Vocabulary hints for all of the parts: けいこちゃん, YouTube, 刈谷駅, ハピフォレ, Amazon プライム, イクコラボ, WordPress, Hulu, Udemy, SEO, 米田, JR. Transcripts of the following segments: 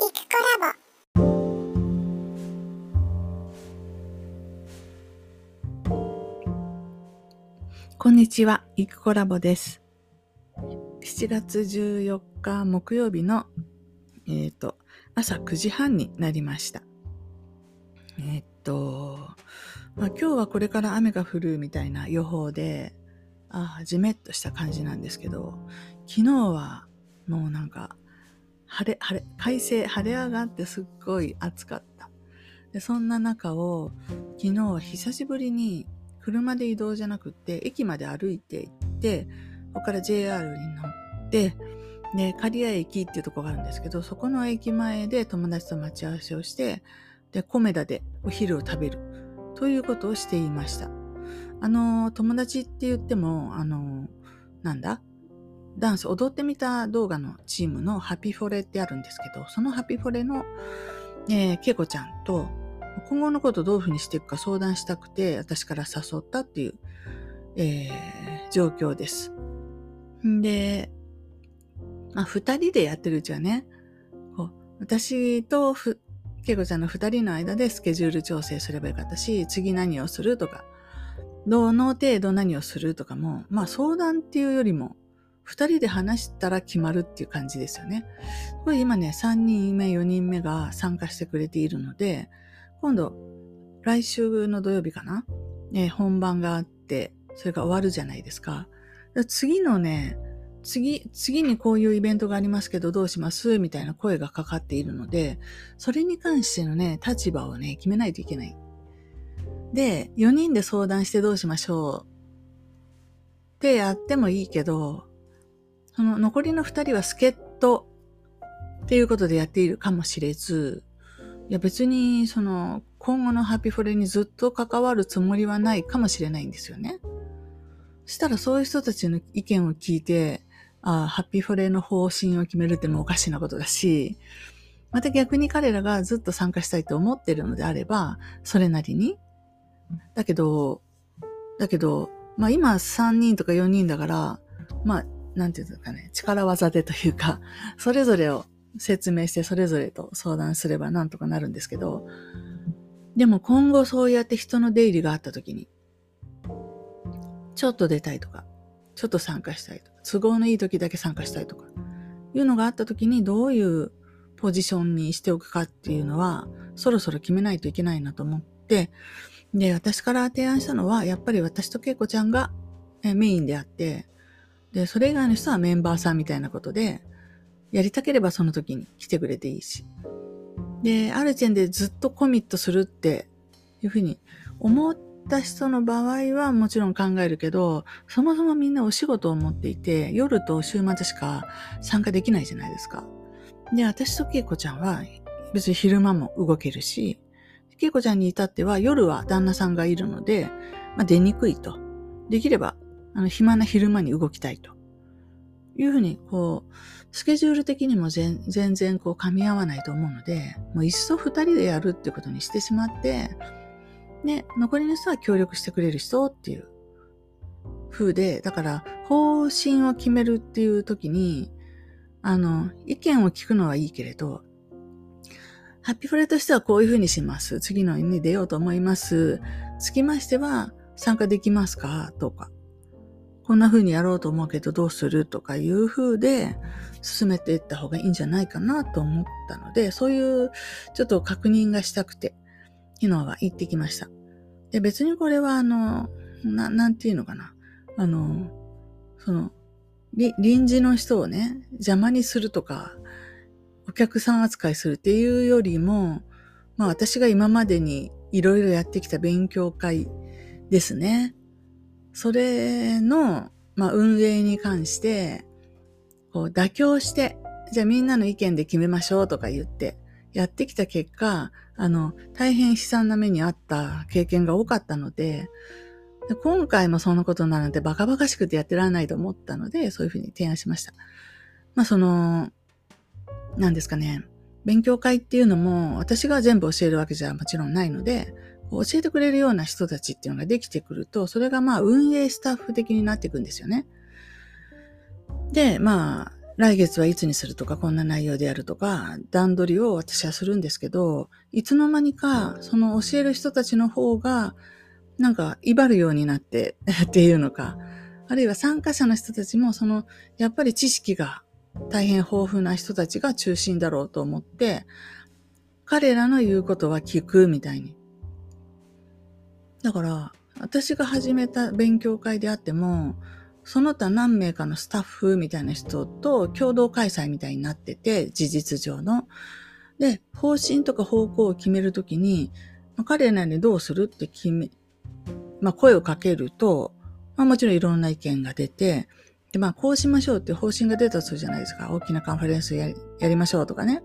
イクコラボ。こんにちは、イクコラボです。7月14日木曜日の、朝9時半になりました。今日はこれから雨が降るみたいな予報で、じめっとした感じなんですけど、昨日はもうなんか晴れ、快晴、晴れ上がってすっごい暑かった。で、そんな中を昨日は久しぶりに車で移動じゃなくって駅まで歩いて行って、ここから JR に乗って、で刈谷駅っていうところがあるんですけど、そこの駅前で友達と待ち合わせをして、で米田でお昼を食べるということをしていました。友達って言ってもダンス踊ってみた動画のチームのハピフォレってあるんですけど、そのハピフォレの、けいこちゃんと今後のことをどういうふうにしていくか相談したくて、私から誘ったっていう、状況です。で、2人でやってるうちはね、こう私とけいこちゃんの2人の間でスケジュール調整すればよかったし、次何をするとか、どの程度何をするとかも、相談っていうよりも2人で話したら決まるっていう感じですよね。これ今ね、3人目4人目が参加してくれているので、今度来週の土曜日かな、本番があって、それが終わるじゃないですか。次のね、次にこういうイベントがありますけどどうしますみたいな声がかかっているので、それに関してのね、立場をね、決めないといけない。で、4人で相談してどうしましょうってやってもいいけど、その残りの2人は助っ人っていうことでやっているかもしれず、いや別にその今後のハピフォレにずっと関わるつもりはないかもしれないんですよね。そしたらそういう人たちの意見を聞いて、ハピフォレの方針を決めるってもおかしなことだし、また逆に彼らがずっと参加したいと思っているのであれば、それなりに。だけど、今3人とか4人だから、なんていうんですかね、力技でというか、それぞれを説明してそれぞれと相談すればなんとかなるんですけど、でも今後そうやって人の出入りがあった時に、ちょっと出たいとか、ちょっと参加したいとか、都合のいい時だけ参加したいとかいうのがあった時に、どういうポジションにしておくかっていうのはそろそろ決めないといけないなと思って、で私から提案したのは、やっぱり私とけいこちゃんがメインであって、でそれ以外の人はメンバーさんみたいなことで、やりたければその時に来てくれていいし、である点でずっとコミットするっていうふうに思った人の場合はもちろん考えるけど、そもそもみんなお仕事を持っていて、夜と週末しか参加できないじゃないですか。で私とけいこちゃんは別に昼間も動けるし、けいこちゃんに至っては夜は旦那さんがいるので、出にくいと。できれば暇な昼間に動きたいというふうに、こうスケジュール的にも全然こう噛み合わないと思うので、もういっそ2人でやるっていうことにしてしまって、で残りの人は協力してくれる人っていう風で、だから方針を決めるっていう時に、意見を聞くのはいいけれど、ハピフォレとしてはこういうふうにします、次のに出ようと思います、つきましては参加できますかとか、こんな風にやろうと思うけどどうするとかいう風で進めていった方がいいんじゃないかなと思ったので、そういうちょっと確認がしたくて昨日は行ってきました。で別にこれはなんていうのかな、その臨時の人をね邪魔にするとかお客さん扱いするっていうよりも、私が今までにいろいろやってきた勉強会ですね。それの、運営に関してこう妥協して、じゃあみんなの意見で決めましょうとか言ってやってきた結果、大変悲惨な目にあった経験が多かったので、今回もそのことになるなんてバカバカしくてやってられないと思ったので、そういうふうに提案しました。そのなんですかね、勉強会っていうのも私が全部教えるわけじゃもちろんないので、教えてくれるような人たちっていうのができてくると、それが運営スタッフ的になっていくんですよね。で、来月はいつにするとか、こんな内容でやるとか、段取りを私はするんですけど、いつの間にかその教える人たちの方がなんか威張るようになってっていうのか、あるいは参加者の人たちもそのやっぱり知識が大変豊富な人たちが中心だろうと思って、彼らの言うことは聞くみたいに。だから私が始めた勉強会であっても、その他何名かのスタッフみたいな人と共同開催みたいになってて、事実上の。で、方針とか方向を決めるときに、彼らにどうするって声をかけると、もちろんいろんな意見が出て、で、こうしましょうって方針が出たとするじゃないですか。大きなカンファレンスやりましょうとかね。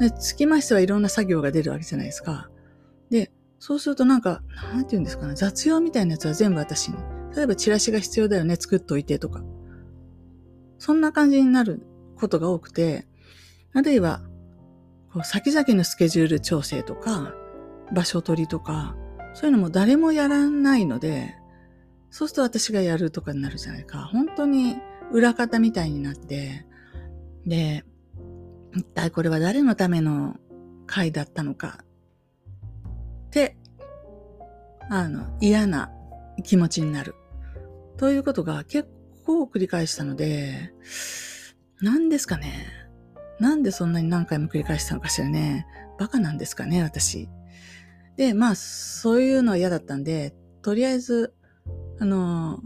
で、つきましてはいろんな作業が出るわけじゃないですか。で、そうするとなんて言うんですかね、雑用みたいなやつは全部私に。例えばチラシが必要だよね、作っといてとか。そんな感じになることが多くて、あるいは、先々のスケジュール調整とか、場所取りとか、そういうのも誰もやらないので、そうすると私がやるとかになるじゃないか。本当に裏方みたいになって、で、一体これは誰のための会だったのかって、嫌な気持ちになる。ということが結構繰り返したので、何ですかね。なんでそんなに何回も繰り返したのかしらね。バカなんですかね、私。で、そういうのは嫌だったんで、とりあえず、なん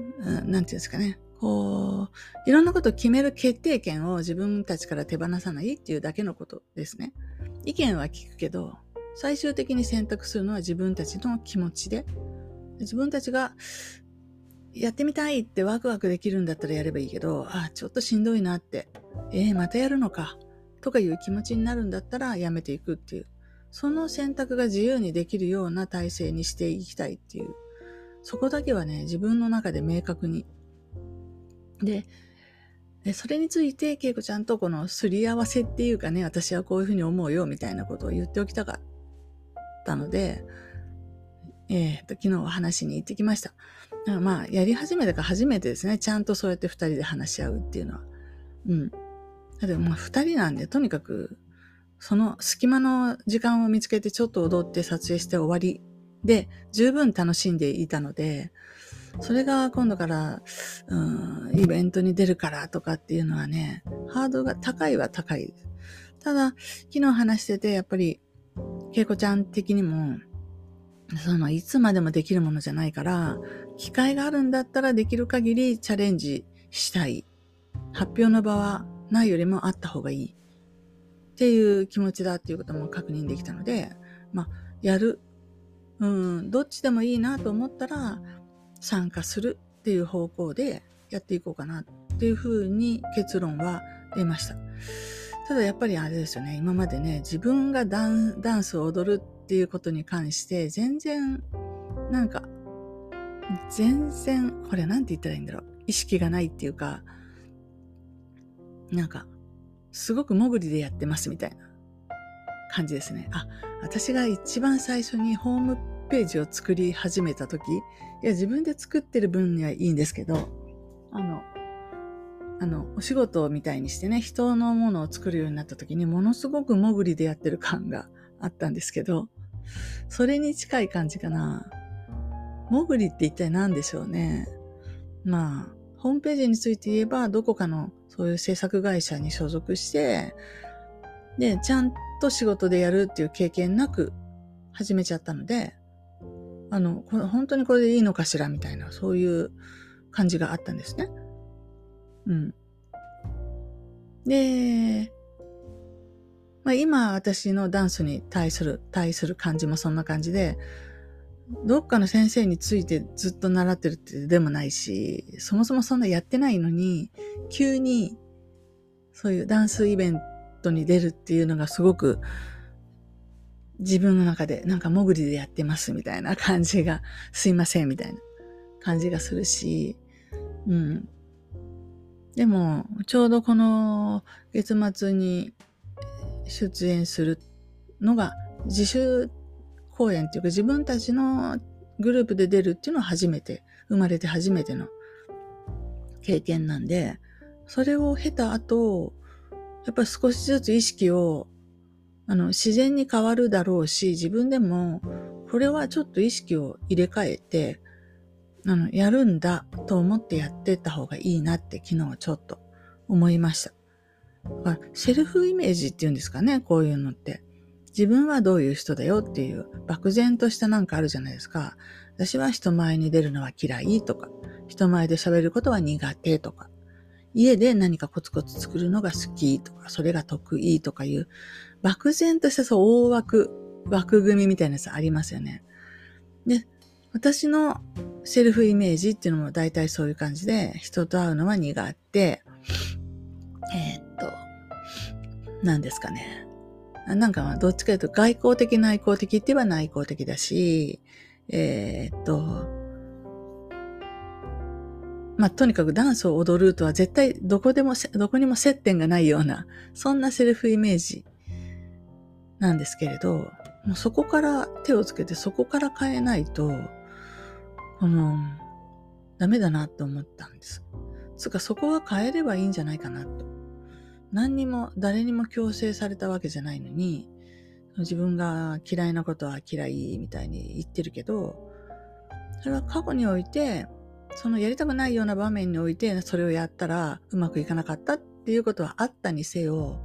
ていうんですかね。いろんなことを決める決定権を自分たちから手放さないっていうだけのことですね。意見は聞くけど、最終的に選択するのは自分たちの気持ちで、自分たちがやってみたいってワクワクできるんだったらやればいいけど、ちょっとしんどいなって、またやるのかとかいう気持ちになるんだったらやめていくっていう、その選択が自由にできるような体制にしていきたいっていう、そこだけはね、自分の中で明確に。で、それについてけいこちゃんとこのすり合わせっていうかね、私はこういうふうに思うよみたいなことを言っておきたかったので、昨日話に行ってきました。やり始めたから初めてですね、ちゃんとそうやって2人で話し合うっていうのは。でも2人なんで、とにかくその隙間の時間を見つけてちょっと踊って撮影して終わりで十分楽しんでいたので、それが今度からイベントに出るからとかっていうのはね、ハードルが高いは高い。ただ昨日話してて、やっぱりけいこちゃん的にもいつまでもできるものじゃないから、機会があるんだったらできる限りチャレンジしたい、発表の場はないよりもあった方がいいっていう気持ちだっていうことも確認できたので、やる、どっちでもいいなと思ったら参加するっていう方向でやっていこうかなっていうふうに結論は出ました。ただやっぱりあれですよね、今までね、自分がダンスを踊るっていうことに関して全然これなんて言ったらいいんだろう、意識がないっていうか、すごく潜りでやってますみたいな感じですね。私が一番最初にホームページを作り始めた時、いや自分で作ってる分にはいいんですけど、お仕事みたいにしてね、人のものを作るようになった時にものすごく潜りでやってる感があったんですけど、それに近い感じかな。潜りって一体何でしょうね。ホームページについて言えば、どこかのそういう制作会社に所属して、で、ちゃんと仕事でやるっていう経験なく始めちゃったので、本当にこれでいいのかしらみたいな、そういう感じがあったんですね。で、今私のダンスに対する感じもそんな感じで、どっかの先生についてずっと習ってるってでもないし、そもそもそんなやってないのに、急にそういうダンスイベントに出るっていうのがすごく、自分の中で潜りでやってますみたいな感じが、すいませんみたいな感じがするし、でもちょうどこの月末に出演するのが自主公演っていうか、自分たちのグループで出るっていうのは初めて、生まれて初めての経験なんで、それを経た後、やっぱり少しずつ意識を自然に変わるだろうし、自分でもこれはちょっと意識を入れ替えてやるんだと思ってやってった方がいいなって昨日ちょっと思いました。だからセルフイメージっていうんですかね、こういうのって。自分はどういう人だよっていう漠然としたなんかあるじゃないですか。私は人前に出るのは嫌いとか、人前で喋ることは苦手とか、家で何かコツコツ作るのが好きとか、それが得意とかいう漠然としたそう大枠組みみたいなやつありますよね。で、私のセルフイメージっていうのも大体そういう感じで、人と会うのは苦手、何ですかね。なんかどっちかというと外交的内向的って言えば内向的だし、まあ、とにかくダンスを踊るとは絶対どこにも接点がないような、そんなセルフイメージなんですけれど、もうそこから手をつけてそこから変えないと、ダメだなと思ったんです。つかそこは変えればいいんじゃないかなと。何にも誰にも強制されたわけじゃないのに、自分が嫌いなことは嫌いみたいに言ってるけど、それは過去において、そのやりたくないような場面においてそれをやったらうまくいかなかったっていうことはあったにせよ、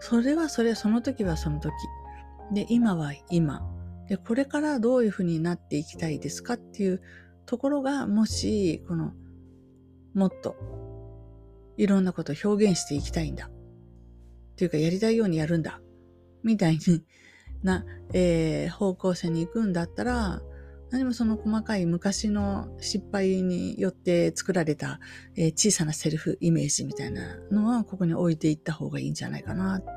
それはそれ、その時はその時で、今は今で、これからどういうふうになっていきたいですかっていうところが、もしもっといろんなことを表現していきたいんだっていうか、やりたいようにやるんだみたいな、方向性に行くんだったら、何もその細かい昔の失敗によって作られた、小さなセルフイメージみたいなのはここに置いていった方がいいんじゃないかなって、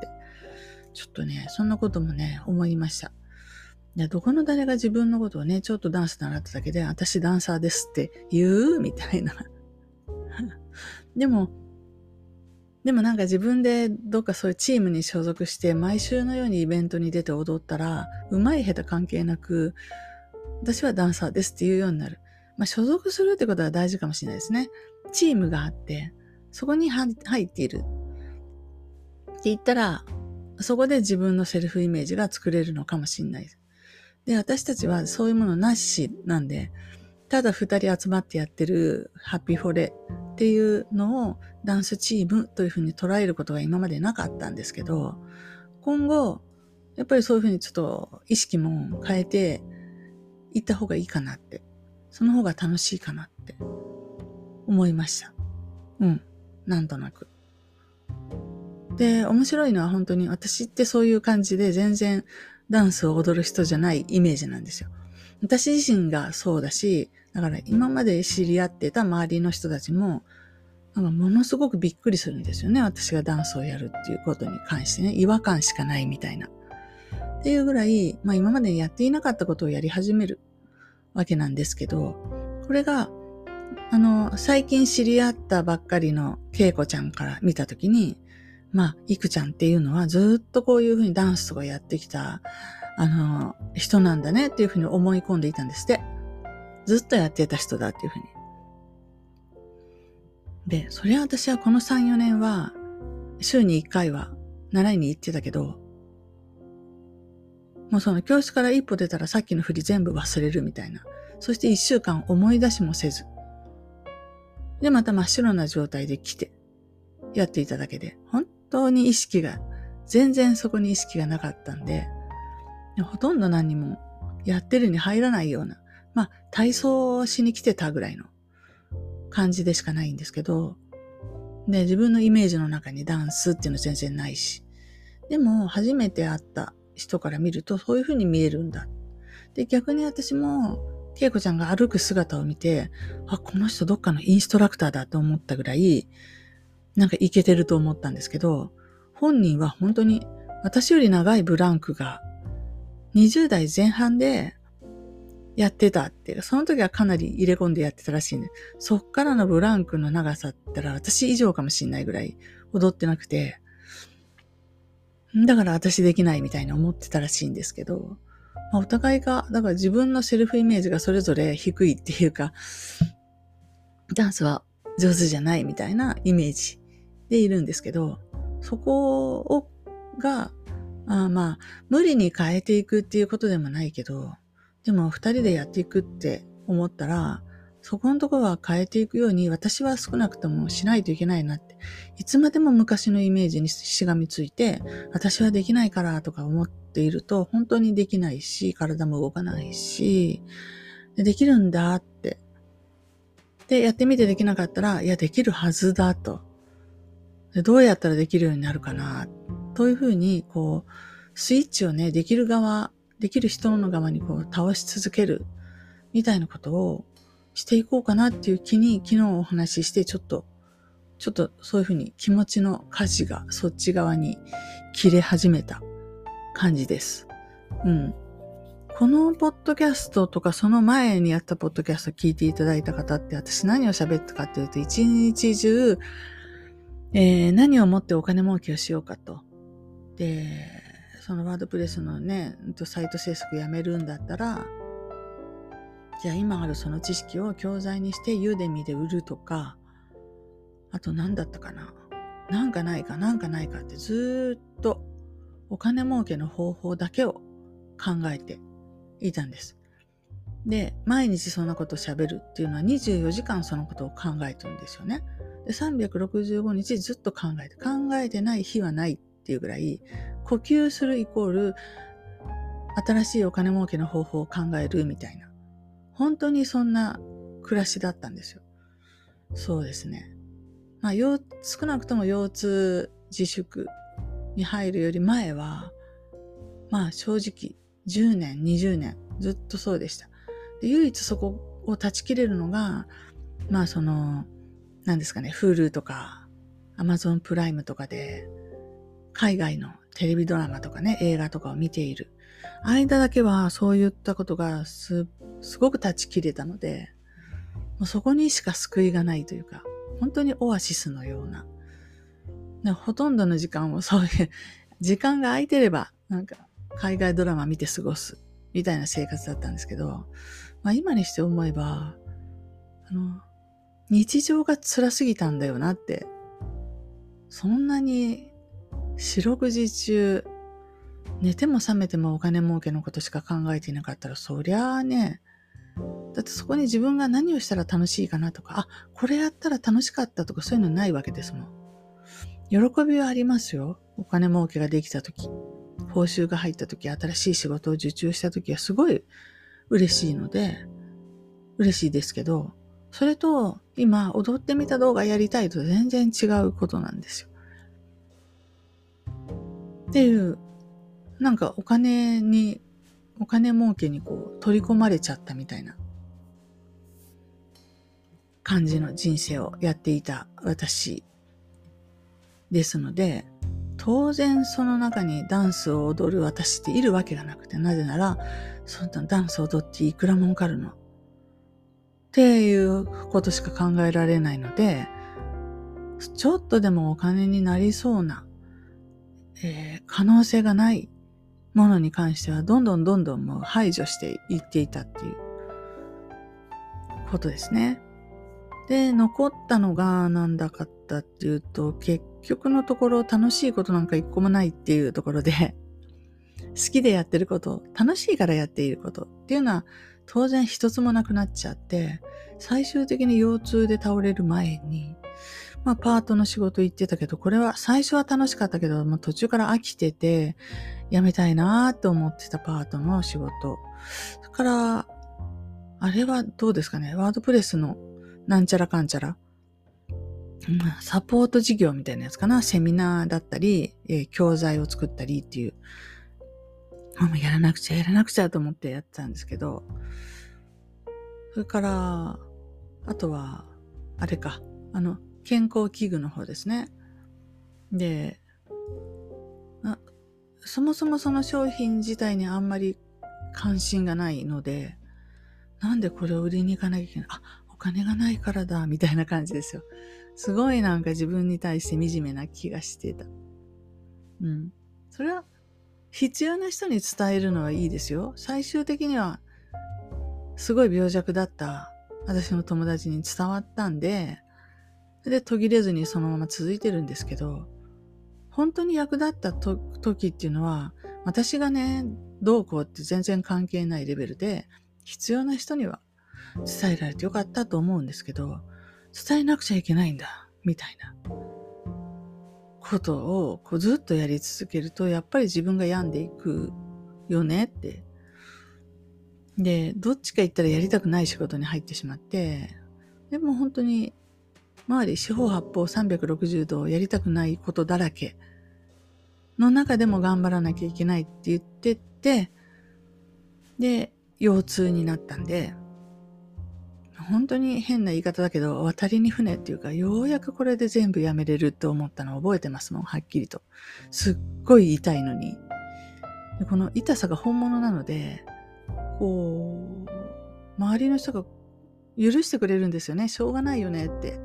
ちょっとね、そんなこともね思いました。いや、どこの誰が自分のことをね、ちょっとダンス習っただけで私ダンサーですって言うみたいなでもなんか自分でどっかそういうチームに所属して毎週のようにイベントに出て踊ったら、うまい下手関係なく私はダンサーですっていうようになる。まあ、所属するってことは大事かもしれないですね。チームがあって、そこに入っているって言ったら、そこで自分のセルフイメージが作れるのかもしれない。で、私たちはそういうものなしなんで、ただ二人集まってやってるハッピーフォレっていうのをダンスチームというふうに捉えることが今までなかったんですけど、今後、やっぱりそういうふうにちょっと意識も変えて、行った方がいいかなって、その方が楽しいかなって思いました。なんとなくで、面白いのは本当に私ってそういう感じで全然ダンスを踊る人じゃないイメージなんですよ。私自身がそうだし、だから今まで知り合ってた周りの人たちもなんかものすごくびっくりするんですよね。私がダンスをやるっていうことに関してね、違和感しかないみたいなっていうぐらい、まあ今までやっていなかったことをやり始めるわけなんですけど、これが、最近知り合ったばっかりの恵子ちゃんから見たときに、まあ、いくちゃんっていうのはずっとこういうふうにダンスとかやってきた、人なんだねっていうふうに思い込んでいたんですって。ずっとやってた人だっていうふうに。で、そりゃ私はこの3、4年は、週に1回は習いに行ってたけど、もうその教室から一歩出たらさっきの振り全部忘れるみたいな。そして1週間思い出しもせず。で、また真っ白な状態で来て、やっていただけで、本当に意識が、全然そこに意識がなかったんで、ほとんど何もやってるに入らないような、まあ体操をしに来てたぐらいの感じでしかないんですけど、で、自分のイメージの中にダンスっていうの全然ないし、でも初めて会った人から見るとそういう風に見えるんだ。で、逆に私も恵子ちゃんが歩く姿を見て、あ、この人どっかのインストラクターだと思ったぐらい、なんかイケてると思ったんですけど、本人は本当に私より長いブランクが20代前半でやってたっていう、その時はかなり入れ込んでやってたらしいんで、そっからのブランクの長さったら私以上かもしれないぐらい踊ってなくて、だから私できないみたいに思ってたらしいんですけど、まあ、お互いが、だから自分のセルフイメージがそれぞれ低いっていうか、ダンスは上手じゃないみたいなイメージでいるんですけど、そこをがまあ無理に変えていくっていうことでもないけど、でも二人でやっていくって思ったら、そこのところは変えていくように私は少なくともしないといけないなって、いつまでも昔のイメージにしがみついて私はできないからとか思っていると本当にできないし、体も動かないし、できるんだって、でやってみてできなかったら、いやできるはずだと、でどうやったらできるようになるかなというふうに、こうスイッチをね、できる側、できる人の側にこう倒し続けるみたいなことをしていこうかなっていう気に昨日お話しして、ちょっとそういうふうに気持ちの舵がそっち側に切れ始めた感じです。うん。このポッドキャストとかその前にやったポッドキャスト聞いていただいた方って、私何を喋ったかっていうと、一日中、何を持ってお金儲けをしようかと。で、そのワードプレスのね、サイト制作やめるんだったら、じゃあ今あるその知識を教材にしてユーデミで売るとか、あと何だったかな、なんかないかってずっとお金儲けの方法だけを考えていたんです。で、毎日そんなことを喋るっていうのは24時間そのことを考えてるんですよね。で、365日ずっと考えてない日はないっていうぐらい、呼吸するイコール新しいお金儲けの方法を考えるみたいな、本当にそんな暮らしだったんですよ。そうですね。まあ、少なくとも腰痛自粛に入るより前は、まあ正直10年、20年ずっとそうでした。で、唯一そこを断ち切れるのが、まあその、なんですかね、Hulu とか Amazon プライムとかで海外のテレビドラマとかね、映画とかを見ている間だけはそういったことがすごく断ち切れたので、もうそこにしか救いがないというか、本当にオアシスのような、ほとんどの時間をそういう時間が空いてればなんか海外ドラマ見て過ごすみたいな生活だったんですけど、まあ、今にして思えば日常が辛すぎたんだよなって、そんなに四六時中寝ても覚めてもお金儲けのことしか考えていなかったら、そりゃあね、だってそこに自分が何をしたら楽しいかなとか、あ、これやったら楽しかったとか、そういうのないわけですもん。喜びはありますよ。お金儲けができたとき、報酬が入ったとき、新しい仕事を受注したときはすごい嬉しいですけど、それと今踊ってみた動画やりたいと全然違うことなんですよ。っていう、なんかお金儲けにこう取り込まれちゃったみたいな感じの人生をやっていた私ですので、当然その中にダンスを踊る私っているわけがなくて、なぜならそんなダンスを踊っていくら儲かるのっていうことしか考えられないので、ちょっとでもお金になりそうな、可能性がないものに関してはどんどんもう排除していっていたっていうことですね。で、残ったのがなんだかったっていうと、結局のところ楽しいことなんか一個もないっていうところで、好きでやってること、楽しいからやっていることっていうのは当然一つもなくなっちゃって、最終的に腰痛で倒れる前に、まあパートの仕事行ってたけど、これは最初は楽しかったけど、もう途中から飽きててやめたいなーと思ってたパートの仕事。だから、あれはどうですかね、ワードプレスのなんちゃらかんちゃら、サポート事業みたいなやつかな、セミナーだったり、教材を作ったりっていう、やらなくちゃと思ってやってたんですけど、それから、あとは、あれか、健康器具の方ですね。で、そもそもその商品自体にあんまり関心がないので、なんでこれを売りに行かなきゃいけない、あ、お金がないからだみたいな感じですよ。すごいなんか自分に対して惨めな気がしてた。うん。それは必要な人に伝えるのはいいですよ。最終的にはすごい病弱だった私の友達に伝わったんで、で途切れずにそのまま続いてるんですけど、本当に役立った時っていうのは、私がねどうこうって全然関係ないレベルで、必要な人には伝えられてよかったと思うんですけど、伝えなくちゃいけないんだみたいなことをこうずっとやり続けると、やっぱり自分が病んでいくよねって。でどっちか言ったらやりたくない仕事に入ってしまって、でも本当に周り四方八方360度やりたくないことだらけの中でも頑張らなきゃいけないって言ってって、で腰痛になったんで、本当に変な言い方だけど渡りに船っていうか、ようやくこれで全部やめれると思ったのを覚えてますもん、はっきりと。すっごい痛いのに、でこの痛さが本物なので、こう周りの人が許してくれるんですよね。しょうがないよねって、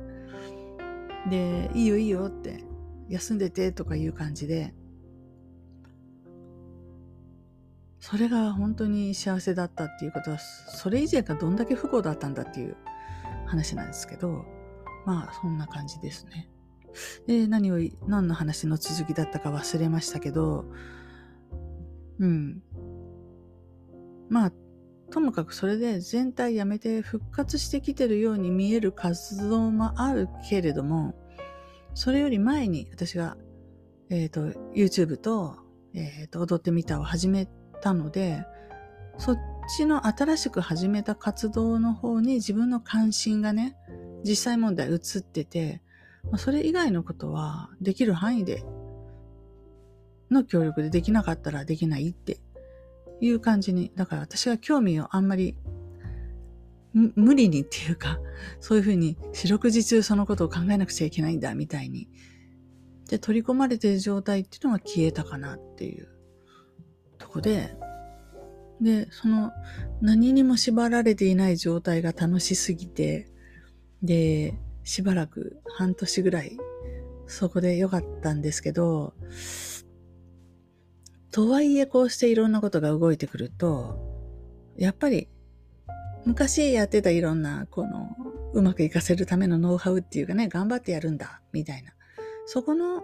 でいいよいいよって休んでてとかいう感じで、それが本当に幸せだったっていうことは、それ以前がどんだけ不幸だったんだっていう話なんですけど、まあそんな感じですね。で何の話の続きだったか忘れましたけど、まあともかくそれで全体やめて復活してきてるように見える活動もあるけれども、それより前に私が、YouTube と、踊ってみたを始めてたので、そっちの新しく始めた活動の方に自分の関心がね、実際問題移ってて、それ以外のことはできる範囲での協力で、できなかったらできないっていう感じに。だから私が興味をあんまり無理にっていうか、そういうふうに四六時中そのことを考えなくちゃいけないんだみたいにで取り込まれている状態っていうのが消えたかなっていうとこで、その何にも縛られていない状態が楽しすぎて、でしばらく半年ぐらいそこで良かったんですけど、とはいえこうしていろんなことが動いてくると、やっぱり昔やってたいろんなこのうまくいかせるためのノウハウっていうかね、頑張ってやるんだみたいな、その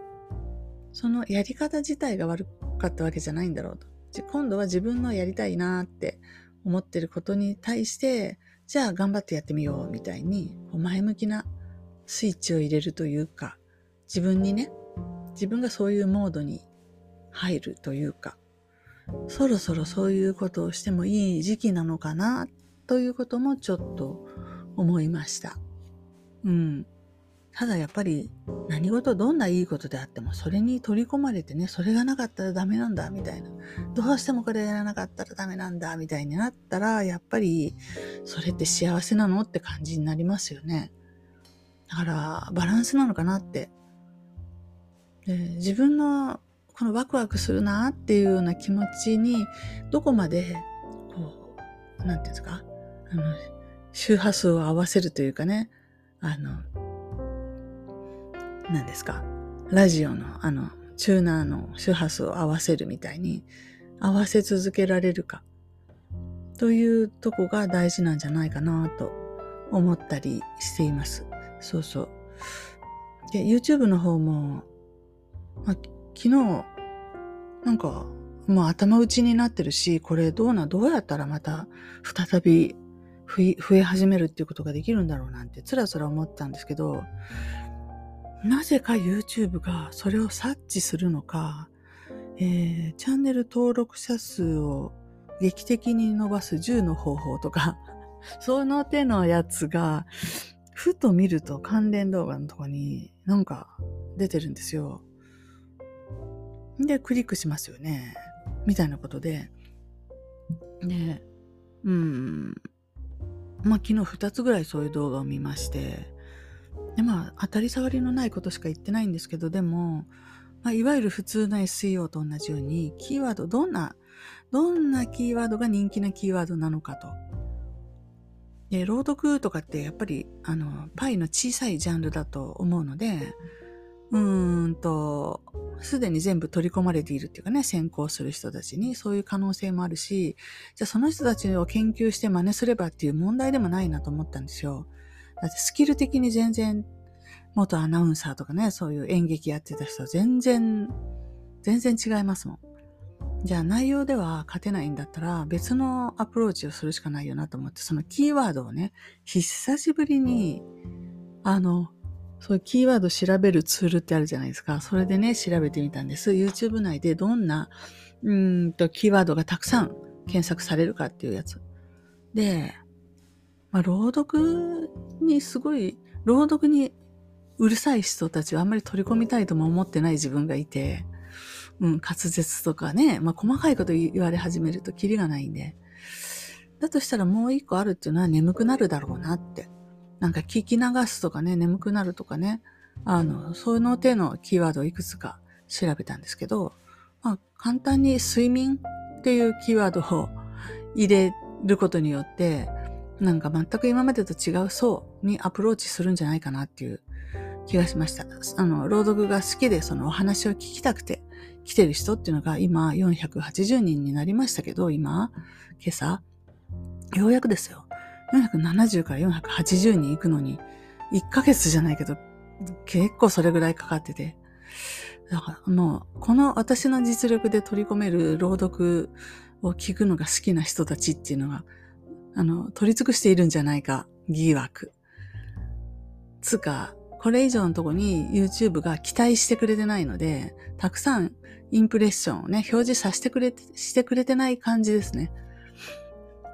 やり方自体が悪かったわけじゃないんだろうと。今度は自分のやりたいなって思ってることに対して、じゃあ頑張ってやってみようみたいに前向きなスイッチを入れるというか、自分がそういうモードに入るというか、そろそろそういうことをしてもいい時期なのかなということもちょっと思いました。ただやっぱり何事どんないいことであっても、それに取り込まれてね、それがなかったらダメなんだみたいな、どうしてもこれやらなかったらダメなんだみたいになったら、やっぱりそれって幸せなのって感じになりますよね。だからバランスなのかなって。で自分のこのワクワクするなっていうような気持ちにどこまでこうなんていうんですか、周波数を合わせるというかね、何ですか、ラジオのチューナーの周波数を合わせるみたいに合わせ続けられるかというとこが大事なんじゃないかなと思ったりしています。で YouTube の方も、昨日なんかもう頭打ちになってるし、これどうやったらまた再び増え始めるっていうことができるんだろうなんてつらつら思ったんですけど、なぜか YouTube がそれを察知するのか、チャンネル登録者数を劇的に伸ばす10の方法とか、その手のやつが、ふと見ると関連動画のとこになんか出てるんですよ。で、クリックしますよね。みたいなことで。で、昨日2つぐらいそういう動画を見まして、で当たり障りのないことしか言ってないんですけど、でも、いわゆる普通の SEO と同じように、キーワード、どんなキーワードが人気なキーワードなのかと。で朗読とかってやっぱりパイの小さいジャンルだと思うので、すでに全部取り込まれているっていうかね、先行する人たちに、そういう可能性もあるし、じゃあその人たちを研究して真似すればっていう問題でもないなと思ったんですよ。だってスキル的に全然元アナウンサーとかね、そういう演劇やってた人は全然違いますもん。じゃあ内容では勝てないんだったら別のアプローチをするしかないよなと思って、そのキーワードをね、久しぶりにそういうキーワード調べるツールってあるじゃないですか。それでね、調べてみたんです。 YouTube 内でどんなキーワードがたくさん検索されるかっていうやつで、朗読にうるさい人たちはあんまり取り込みたいとも思ってない自分がいて、滑舌とかね、細かいこと言われ始めるとキリがないんで、だとしたらもう一個あるっていうのは眠くなるだろうなって、なんか聞き流すとかね、眠くなるとかね、そういうの手のキーワードをいくつか調べたんですけど、簡単に睡眠っていうキーワードを入れることによって、なんか全く今までと違う層にアプローチするんじゃないかなっていう気がしました。朗読が好きでそのお話を聞きたくて来てる人っていうのが今480人になりましたけど、今朝ようやくですよ、470から480人行くのに1ヶ月じゃないけど結構それぐらいかかってて、だからもうこの私の実力で取り込める朗読を聞くのが好きな人たちっていうのが取り尽くしているんじゃないか疑惑つか、これ以上のとこに YouTube が期待してくれてないので、たくさんインプレッションをね、表示させてくれてない感じですね。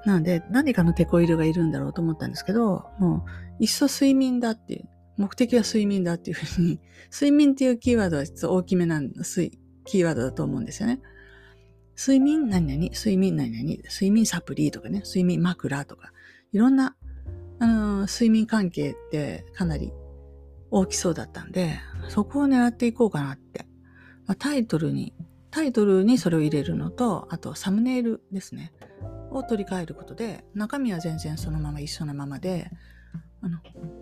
なので、何かのテコ入れがいるんだろうと思ったんですけど、もう、いっそ睡眠だっていう、目的は睡眠だっていうふうに、睡眠っていうキーワードはちょっと大きめなキーワードだと思うんですよね。睡眠何々、睡眠何々、睡眠サプリとかね、睡眠枕とか、いろんな、睡眠関係ってかなり大きそうだったんで、そこを狙っていこうかなって、タイトルにそれを入れるのと、あとサムネイルですねを取り替えることで、中身は全然そのまま一緒なままで、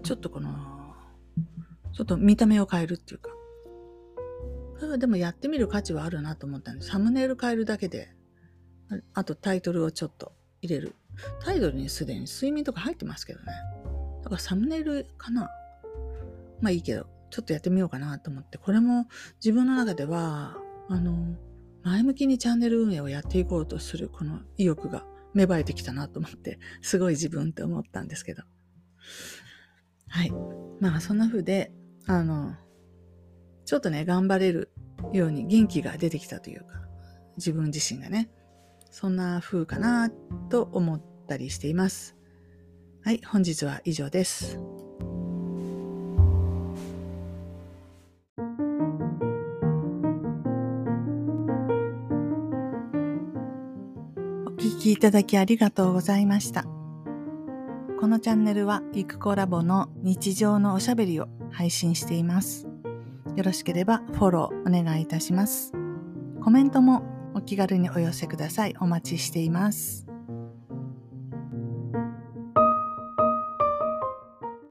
ちょっと見た目を変えるっていうか、それはでもやってみる価値はあるなと思ったんで、サムネイル変えるだけで、あとタイトルをちょっと入れる。タイトルにすでに睡眠とか入ってますけどね。だからサムネイルかな。いいけど、ちょっとやってみようかなと思って、これも自分の中では、前向きにチャンネル運営をやっていこうとする、この意欲が芽生えてきたなと思って、すごい自分って思ったんですけど。はい。そんな風で、ちょっとね、頑張れるように元気が出てきたというか、自分自身がね、そんな風かなと思ったりしています。はい、本日は以上です。いただきありがとうございました。このチャンネルはイクコラボの日常のおしゃべりを配信しています。よろしければフォローお願いいたします。コメントもお気軽にお寄せください。お待ちしています。